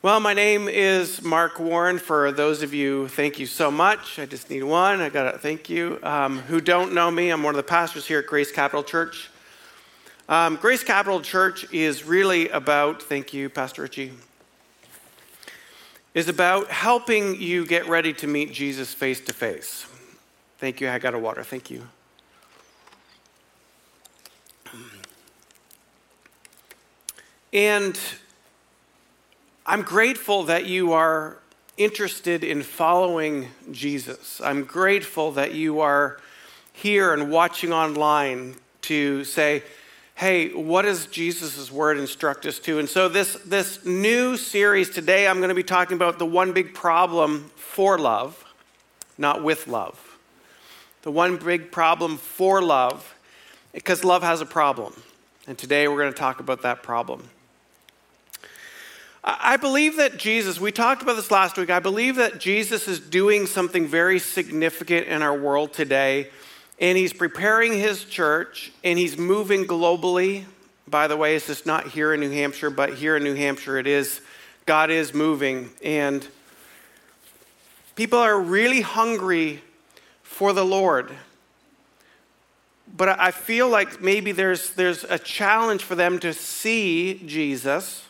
Well, my name is Mark Warren. For those of you, thank you so much. I just need one. I got to thank you. Who don't know me, I'm one of the pastors here at Grace Capital Church. Grace Capital Church is really about, thank you, Pastor Richie, is about helping you get ready to meet Jesus face to face. Thank you. I got a water. Thank you. And I'm grateful that you are interested in following Jesus. I'm grateful that you are here and watching online to say, hey, what does Jesus' word instruct us to? And so this new series today, I'm going to be talking about the one big problem for love, not with love. The one big problem for love, because love has a problem. And today we're going to talk about that problem. I believe that Jesus, we talked about this last week, I believe that Jesus is doing something very significant in our world today, and he's preparing his church, and he's moving globally. By the way, it's just not here in New Hampshire, but here in New Hampshire it is. God is moving, and people are really hungry for the Lord. But I feel like maybe there's a challenge for them to see Jesus.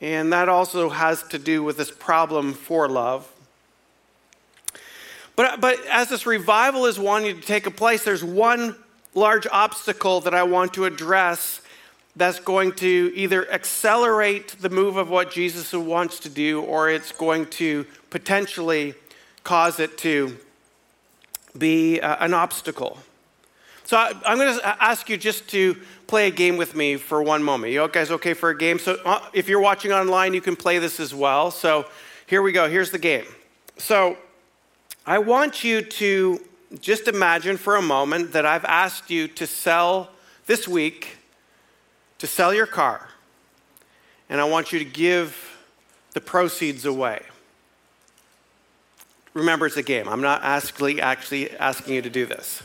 And that also has to do with this problem for love. But as this revival is wanting to take place, there's one large obstacle that I want to address that's going to either accelerate the move of what Jesus wants to do, or it's going to potentially cause it to be an obstacle. So I'm going to ask you just to play a game with me for one moment. You guys okay for a game? So if you're watching online, you can play this as well. So here we go. Here's the game. So I want you to just imagine for a moment that I've asked you to sell this week, to sell your car. And I want you to give the proceeds away. Remember, it's a game. I'm not actually asking you to do this.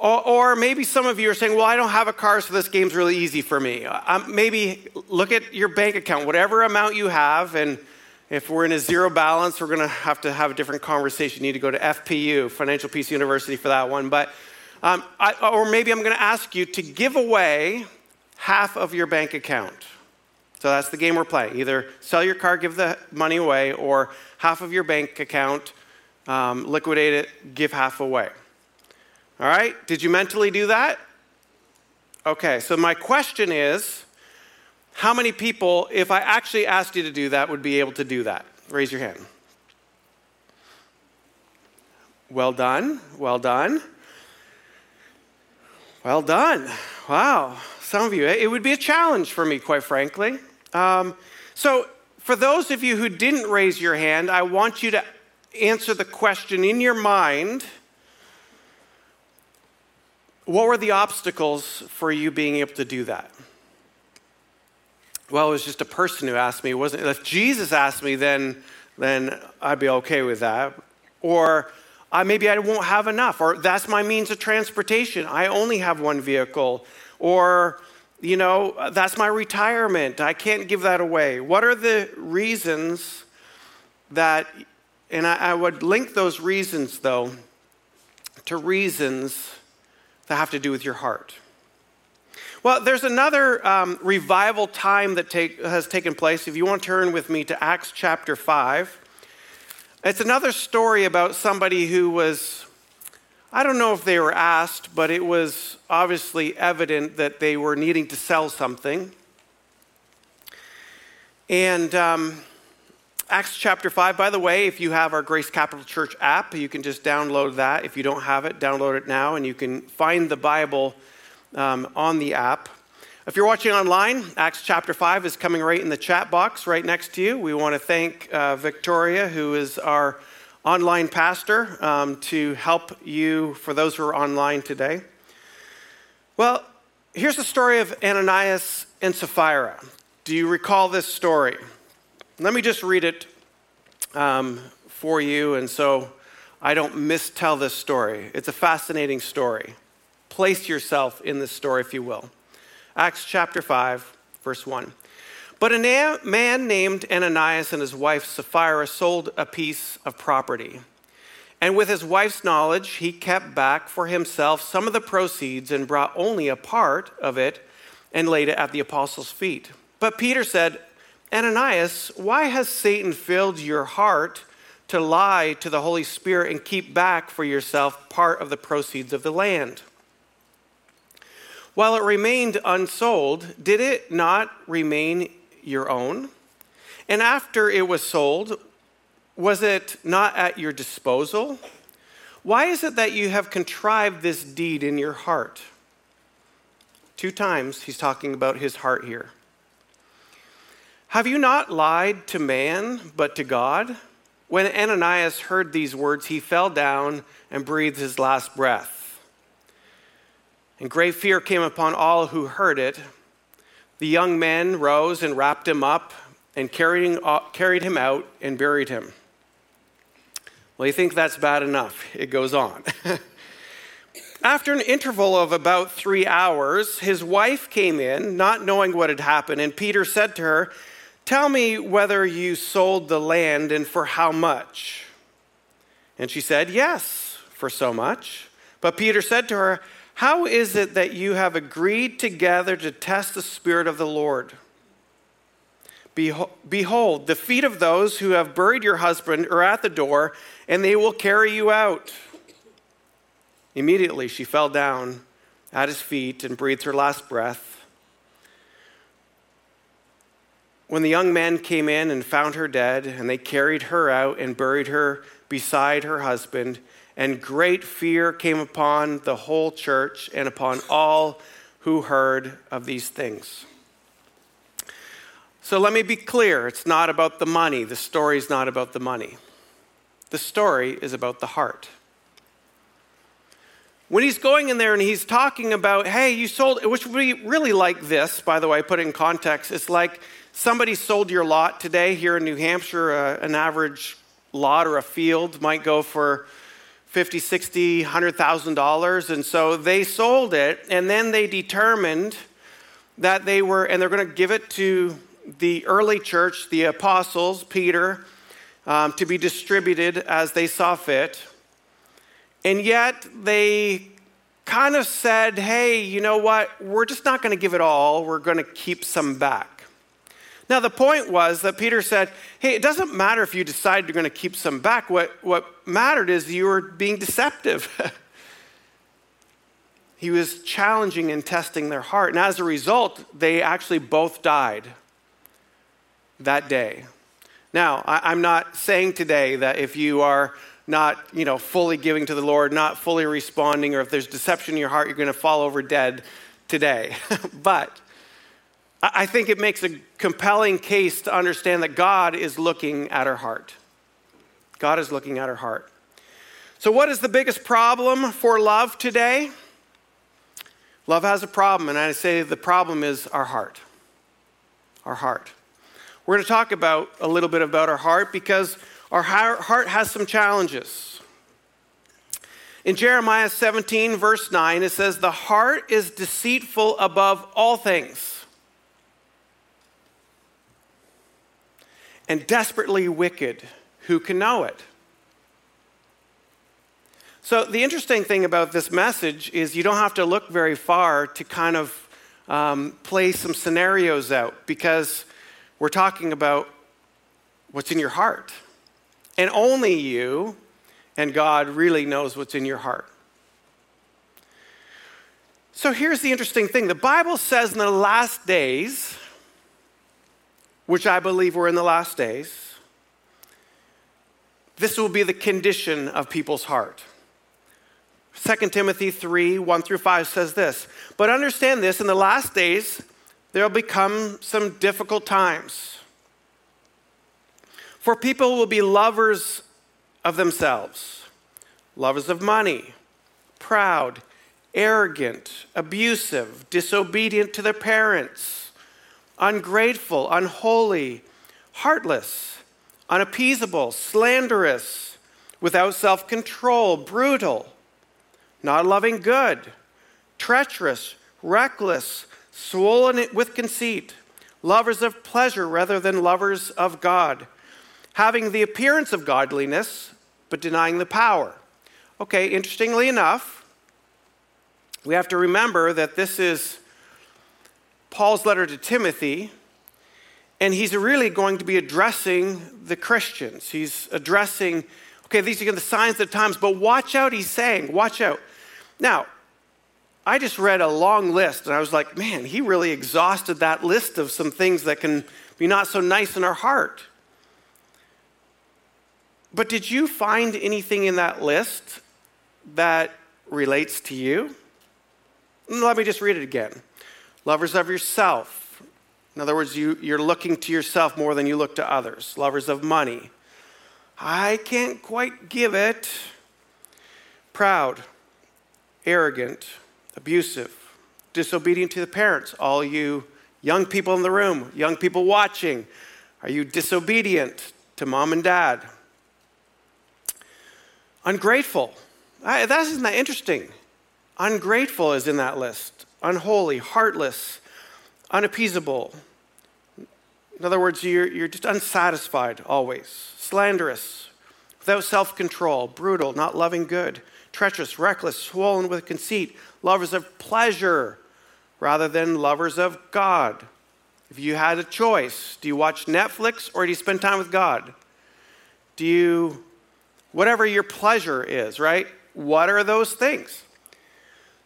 Or maybe some of you are saying, well, I don't have a car, so this game's really easy for me. Maybe look at your bank account, whatever amount you have, and if we're in a zero balance, we're going to have a different conversation. You need to go to FPU, Financial Peace University, for that one. But or maybe I'm going to ask you to give away half of your bank account. So that's the game we're playing. Either sell your car, give the money away, or half of your bank account, liquidate it, give half away. All right, did you mentally do that? Okay, so my question is, how many people, if I actually asked you to do that, would be able to do that? Raise your hand. Well done, well done. Well done, wow, some of you. It would be a challenge for me, quite frankly. So for those of you who didn't raise your hand, I want you to answer the question in your mind. What were the obstacles for you being able to do that? Well, it was just a person who asked me. It wasn't, if Jesus asked me, then I'd be okay with that. Or maybe I won't have enough. Or that's my means of transportation. I only have one vehicle. Or, you know, that's my retirement. I can't give that away. What are the reasons that, and I would link those reasons, though, to reasons that have to do with your heart. Well, there's another revival time that has taken place. If you want to turn with me to Acts chapter 5. It's another story about somebody who was, I don't know if they were asked, but it was obviously evident that they were needing to sell something. And Acts chapter 5, by the way, if you have our Grace Capital Church app, you can just download that. If you don't have it, download it now, and you can find the Bible on the app. If you're watching online, Acts chapter 5 is coming right in the chat box right next to you. We want to thank Victoria, who is our online pastor, to help you for those who are online today. Well, here's the story of Ananias and Sapphira. Do you recall this story? Let me just read it for you, and so I don't mistell this story. It's a fascinating story. Place yourself in this story, if you will. Acts chapter 5, verse 1. But a man named Ananias and his wife Sapphira sold a piece of property. And with his wife's knowledge, he kept back for himself some of the proceeds and brought only a part of it and laid it at the apostles' feet. But Peter said, Ananias, why has Satan filled your heart to lie to the Holy Spirit and keep back for yourself part of the proceeds of the land? While it remained unsold, did it not remain your own? And after it was sold, was it not at your disposal? Why is it that you have contrived this deed in your heart? 2 times he's talking about his heart here. Have you not lied to man, but to God? When Ananias heard these words, he fell down and breathed his last breath. And great fear came upon all who heard it. The young men rose and wrapped him up and carried him out and buried him. Well, you think that's bad enough. It goes on. After an interval of about 3 hours, his wife came in, not knowing what had happened, and Peter said to her, "Tell me whether you sold the land and for how much." And she said, "Yes, for so much." But Peter said to her, "How is it that you have agreed together to test the Spirit of the Lord? Behold, the feet of those who have buried your husband are at the door, and they will carry you out." Immediately she fell down at his feet and breathed her last breath. When the young men came in and found her dead, and they carried her out and buried her beside her husband, and great fear came upon the whole church and upon all who heard of these things. So let me be clear, it's not about the money. The story is not about the money. The story is about the heart. When he's going in there and he's talking about, hey, you sold, which would be really like this, by the way, put it in context. It's like somebody sold your lot today here in New Hampshire. An average lot or a field might go for $50,000, $60,000, $100,000. And so they sold it, and then they determined that they're going to give it to the early church, the apostles, Peter, to be distributed as they saw fit. And yet they kind of said, hey, you know what? We're just not going to give it all. We're going to keep some back. Now, the point was that Peter said, hey, it doesn't matter if you decide you're going to keep some back. What mattered is you were being deceptive. He was challenging and testing their heart. And as a result, they actually both died that day. Now, I'm not saying today that if you are not, fully giving to the Lord, not fully responding, or if there's deception in your heart, you're going to fall over dead today. But I think it makes a compelling case to understand that God is looking at our heart. God is looking at our heart. So what is the biggest problem for love today? Love has a problem, and I say the problem is our heart. Our heart. We're going to talk about a little bit about our heart because our heart has some challenges. In Jeremiah 17, verse 9, it says, the heart is deceitful above all things and desperately wicked. Who can know it? So the interesting thing about this message is you don't have to look very far to kind of play some scenarios out, because we're talking about what's in your heart. And only you and God really knows what's in your heart. So here's the interesting thing. The Bible says in the last days, which I believe we're in the last days, this will be the condition of people's heart. 2 Timothy 3, 1 through 5 says this, but understand this, in the last days, there'll become some difficult times. For people will be lovers of themselves, lovers of money, proud, arrogant, abusive, disobedient to their parents, ungrateful, unholy, heartless, unappeasable, slanderous, without self-control, brutal, not loving good, treacherous, reckless, swollen with conceit, lovers of pleasure rather than lovers of God, having the appearance of godliness, but denying the power. Okay, interestingly enough, we have to remember that this is Paul's letter to Timothy, and he's really going to be addressing the Christians. He's addressing, okay, these are the signs of the times, but watch out, he's saying, watch out. Now, I just read a long list, and I was like, man, he really exhausted that list of some things that can be not so nice in our heart. But did you find anything in that list that relates to you? Let me just read it again. Lovers of yourself. In other words, you're looking to yourself more than you look to others. Lovers of money. I can't quite give it. Proud, arrogant, abusive, disobedient to the parents. All you young people in the room, young people watching, are you disobedient to mom and dad? Ungrateful. That isn't that interesting. Ungrateful is in that list. Unholy, heartless, unappeasable. In other words, you're just unsatisfied always. Slanderous, without self-control, brutal, not loving good, treacherous, reckless, swollen with conceit, lovers of pleasure rather than lovers of God. If you had a choice, do you watch Netflix or do you spend time with God? Do you, whatever your pleasure is, right? What are those things?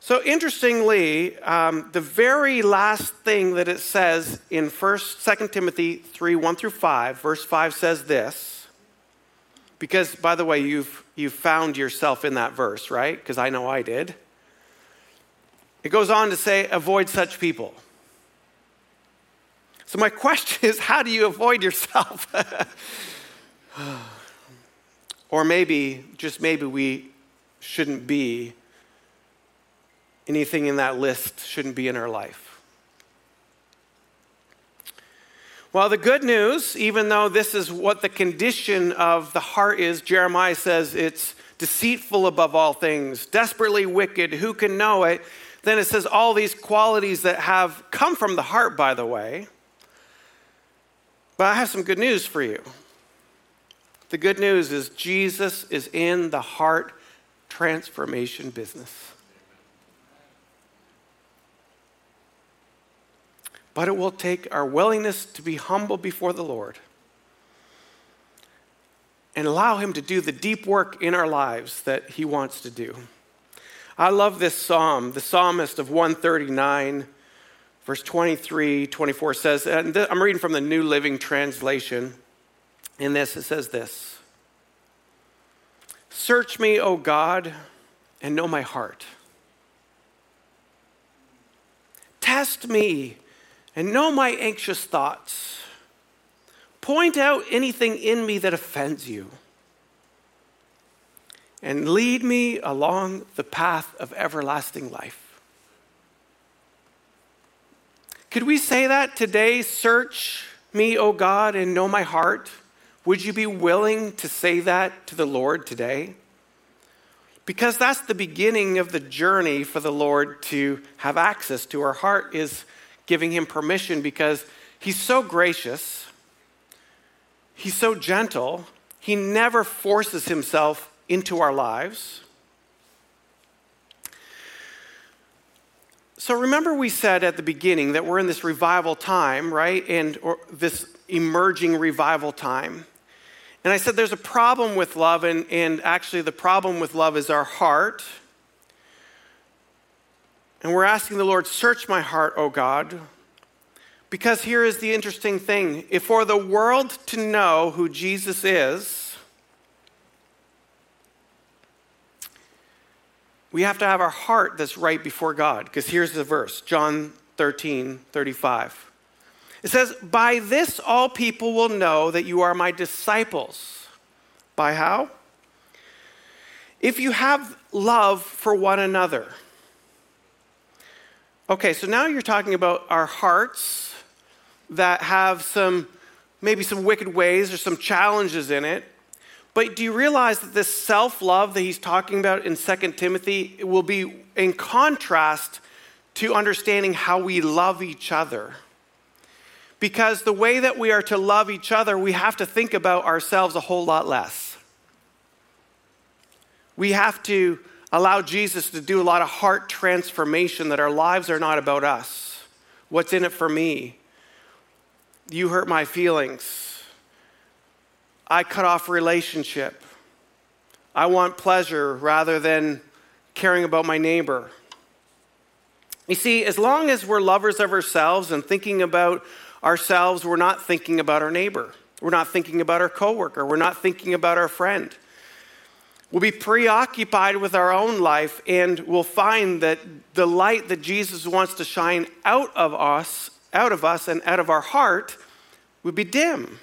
So interestingly, the very last thing that it says in 2 Timothy 3:1-5, verse 5 says this, because by the way, you've found yourself in that verse, right? Because I know I did. It goes on to say, avoid such people. So my question is, how do you avoid yourself? Or maybe, just maybe we shouldn't be, anything in that list shouldn't be in our life. Well, the good news, even though this is what the condition of the heart is, Jeremiah says it's deceitful above all things, desperately wicked, who can know it? Then it says all these qualities that have come from the heart, by the way. But I have some good news for you. The good news is Jesus is in the heart transformation business. But it will take our willingness to be humble before the Lord and allow him to do the deep work in our lives that he wants to do. I love this psalm. The psalmist of 139, verse 23, 24 says, and I'm reading from the New Living Translation. In this, it says this, "Search me, O God, and know my heart. Test me and know my anxious thoughts. Point out anything in me that offends you. And lead me along the path of everlasting life." Could we say that today? Search me, O God, and know my heart. Would you be willing to say that to the Lord today? Because that's the beginning of the journey for the Lord to have access to our heart, is giving him permission, because he's so gracious, he's so gentle, he never forces himself into our lives. So remember we said at the beginning that we're in this revival time, right? Or this emerging revival time. And I said there's a problem with love, and actually the problem with love is our heart. And we're asking the Lord, search my heart, O God. Because here is the interesting thing. If for the world to know who Jesus is, we have to have our heart that's right before God. Because here's the verse, John 13:35. It says, "By this all people will know that you are my disciples." By how? "If you have love for one another." Okay, so now you're talking about our hearts that have some, maybe some wicked ways or some challenges in it. But do you realize that this self-love that he's talking about in 2 Timothy will be in contrast to understanding how we love each other? because the way that we are to love each other, we have to think about ourselves a whole lot less. We have to allow Jesus to do a lot of heart transformation, that our lives are not about us. What's in it for me? You hurt my feelings. I cut off relationship. I want pleasure rather than caring about my neighbor. You see, as long as we're lovers of ourselves and thinking about ourselves, we're not thinking about our neighbor. We're not thinking about our coworker. We're not thinking about our friend. We'll be preoccupied with our own life, and we'll find that the light that Jesus wants to shine out of us and out of our heart would be dim.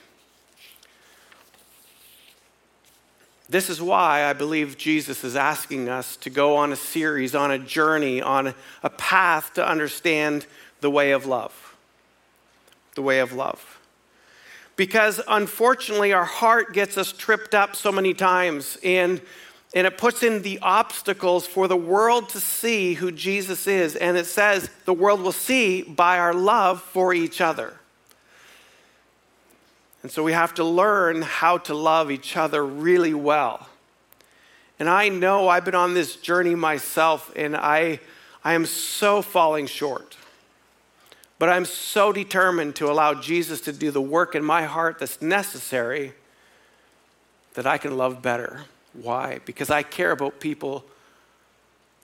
This is why I believe Jesus is asking us to go on a series, on a journey, on a path to understand the way of love. The way of love. Because unfortunately, our heart gets us tripped up so many times, and it puts in the obstacles for the world to see who Jesus is. And it says the world will see by our love for each other. And so we have to learn how to love each other really well. And I know I've been on this journey myself, and I am so falling short. But I'm so determined to allow Jesus to do the work in my heart that's necessary that I can love better. Why? Because I care about people,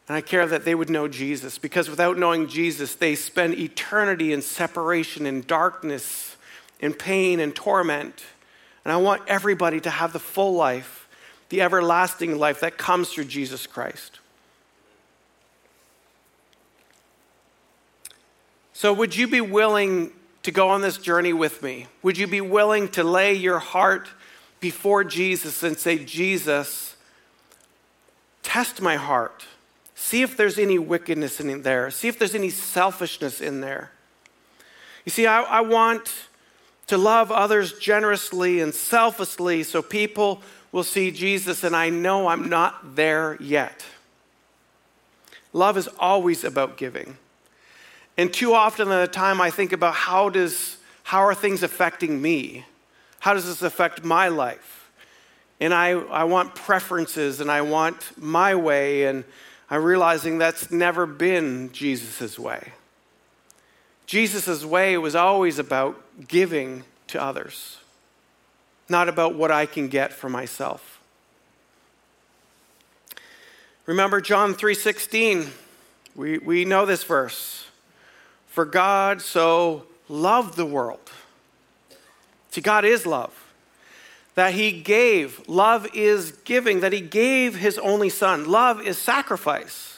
and I care that they would know Jesus. Because without knowing Jesus, they spend eternity in separation, in darkness, in pain and torment. And I want everybody to have the full life, the everlasting life that comes through Jesus Christ. So would you be willing to go on this journey with me? Would you be willing to lay your heart before Jesus and say, Jesus, test my heart. See if there's any wickedness in there. See if there's any selfishness in there. You see, I want to love others generously and selflessly so people will see Jesus, and I know I'm not there yet. Love is always about giving. And too often at the time I think about how are things affecting me? How does this affect my life? And I want preferences, and I want my way, and I'm realizing that's never been Jesus' way. Jesus' way was always about giving to others, not about what I can get for myself. Remember John 3:16. We know this verse. For God so loved the world. See, God is love. That he gave. Love is giving. That he gave his only son. Love is sacrifice.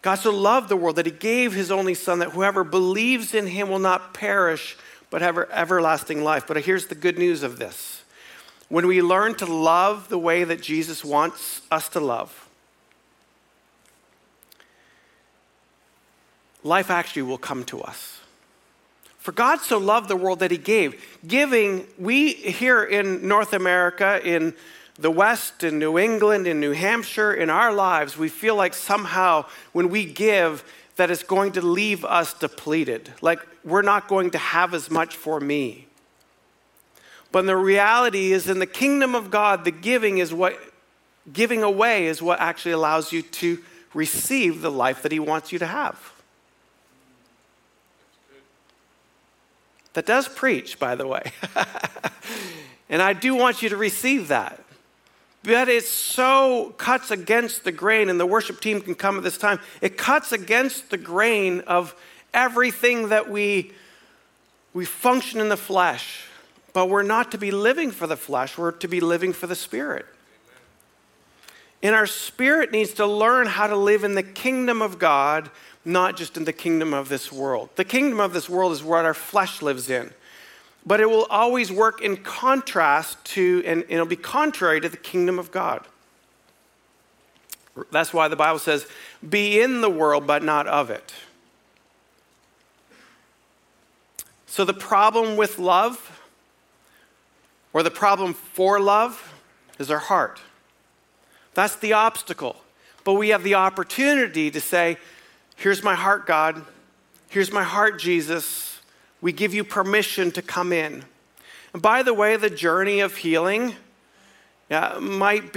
God so loved the world that he gave his only son, that whoever believes in him will not perish, but have everlasting life. But here's the good news of this. When we learn to love the way that Jesus wants us to love, life actually will come to us. For God so loved the world that he gave. Giving, we here in North America, in the West, in New England, in New Hampshire, in our lives, we feel like somehow when we give, that it's going to leave us depleted. Like we're not going to have as much for me. But the reality is, in the kingdom of God, giving away is what actually allows you to receive the life that he wants you to have. That does preach, by the way. And I do want you to receive that. But it so cuts against the grain, and the worship team can come at this time. It cuts against the grain of everything that we function in the flesh. But we're not to be living for the flesh. We're to be living for the Spirit. And our spirit needs to learn how to live in the kingdom of God, not just in the kingdom of this world. The kingdom of this world is what our flesh lives in. But it will always work in contrast to, and it'll be contrary to the kingdom of God. That's why the Bible says, be in the world, but not of it. So the problem with love, or the problem for love, is our heart. That's the obstacle. But we have the opportunity to say, here's my heart, God. Here's my heart, Jesus. We give you permission to come in. And by the way, the journey of healing it might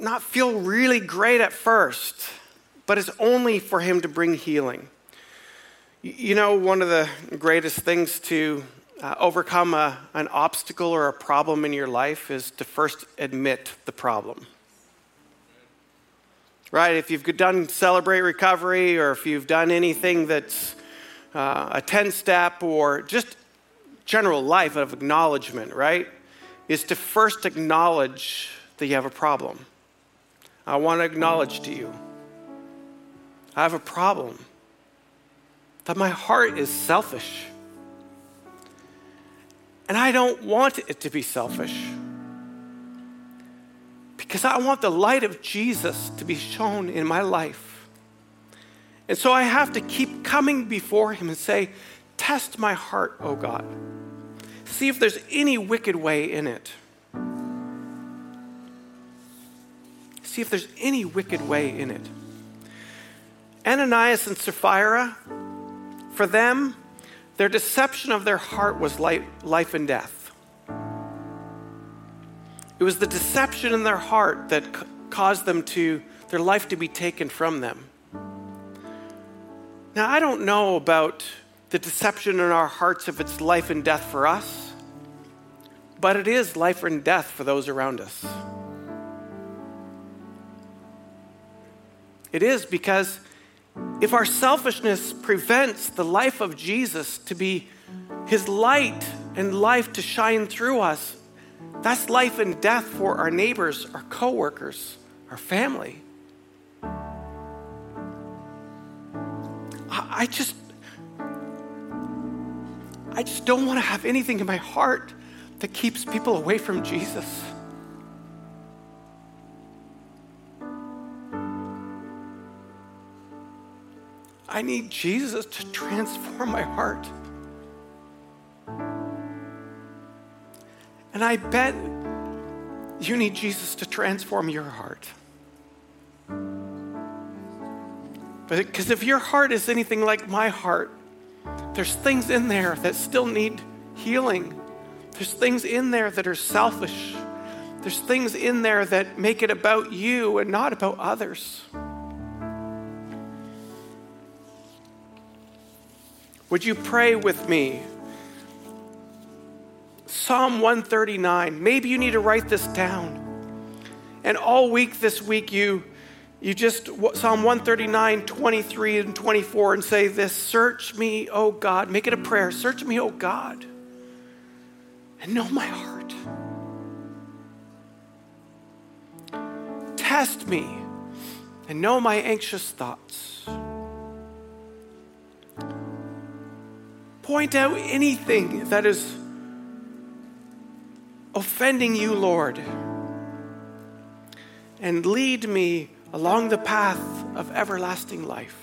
not feel really great at first, but it's only for him to bring healing. You know, one of the greatest things to overcome an obstacle or a problem in your life is to first admit the problem. Right? If you've done Celebrate Recovery, or if you've done anything that's a 10-step or just general life of acknowledgement, right, is to first acknowledge that you have a problem. I want to acknowledge to you, I have a problem, that my heart is selfish. And I don't want it to be selfish, because I want the light of Jesus to be shown in my life. And so I have to keep coming before him and say, test my heart, oh God. See if there's any wicked way in it. See if there's any wicked way in it. Ananias and Sapphira, for them, their deception of their heart was life and death. It was the deception in their heart that caused them their life to be taken from them. Now, I don't know about the deception in our hearts if it's life and death for us, but it is life and death for those around us. It is, because if our selfishness prevents the life of Jesus to be his light and life to shine through us, that's life and death for our neighbors, our coworkers, our family. I just don't want to have anything in my heart that keeps people away from Jesus. I need Jesus to transform my heart. And I bet you need Jesus to transform your heart. Because if your heart is anything like my heart, there's things in there that still need healing. There's things in there that are selfish. There's things in there that make it about you and not about others. Would you pray with me? Psalm 139. Maybe you need to write this down. And all week this week, you just, Psalm 139, 23 and 24, and say this: search me, O God. Make it a prayer. Search me, O God, and know my heart. Test me and know my anxious thoughts. Point out anything that is offending you, Lord, and lead me along the path of everlasting life.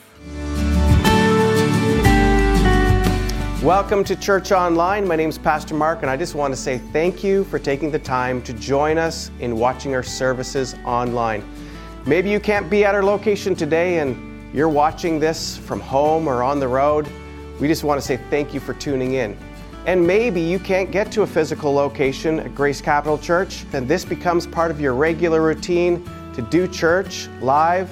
Welcome to Church Online. My name is Pastor Mark, and I just want to say thank you for taking the time to join us in watching our services online. Maybe you can't be at our location today and you're watching this from home or on the road. We just want to say thank you for tuning in. And maybe you can't get to a physical location at Grace Capital Church, then this becomes part of your regular routine to do church live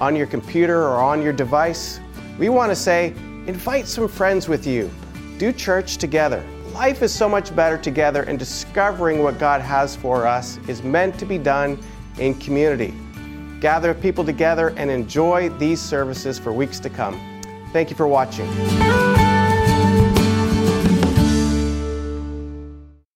on your computer or on your device. We want to say, invite some friends with you. Do church together. Life is so much better together, and discovering what God has for us is meant to be done in community. Gather people together and enjoy these services for weeks to come. Thank you for watching.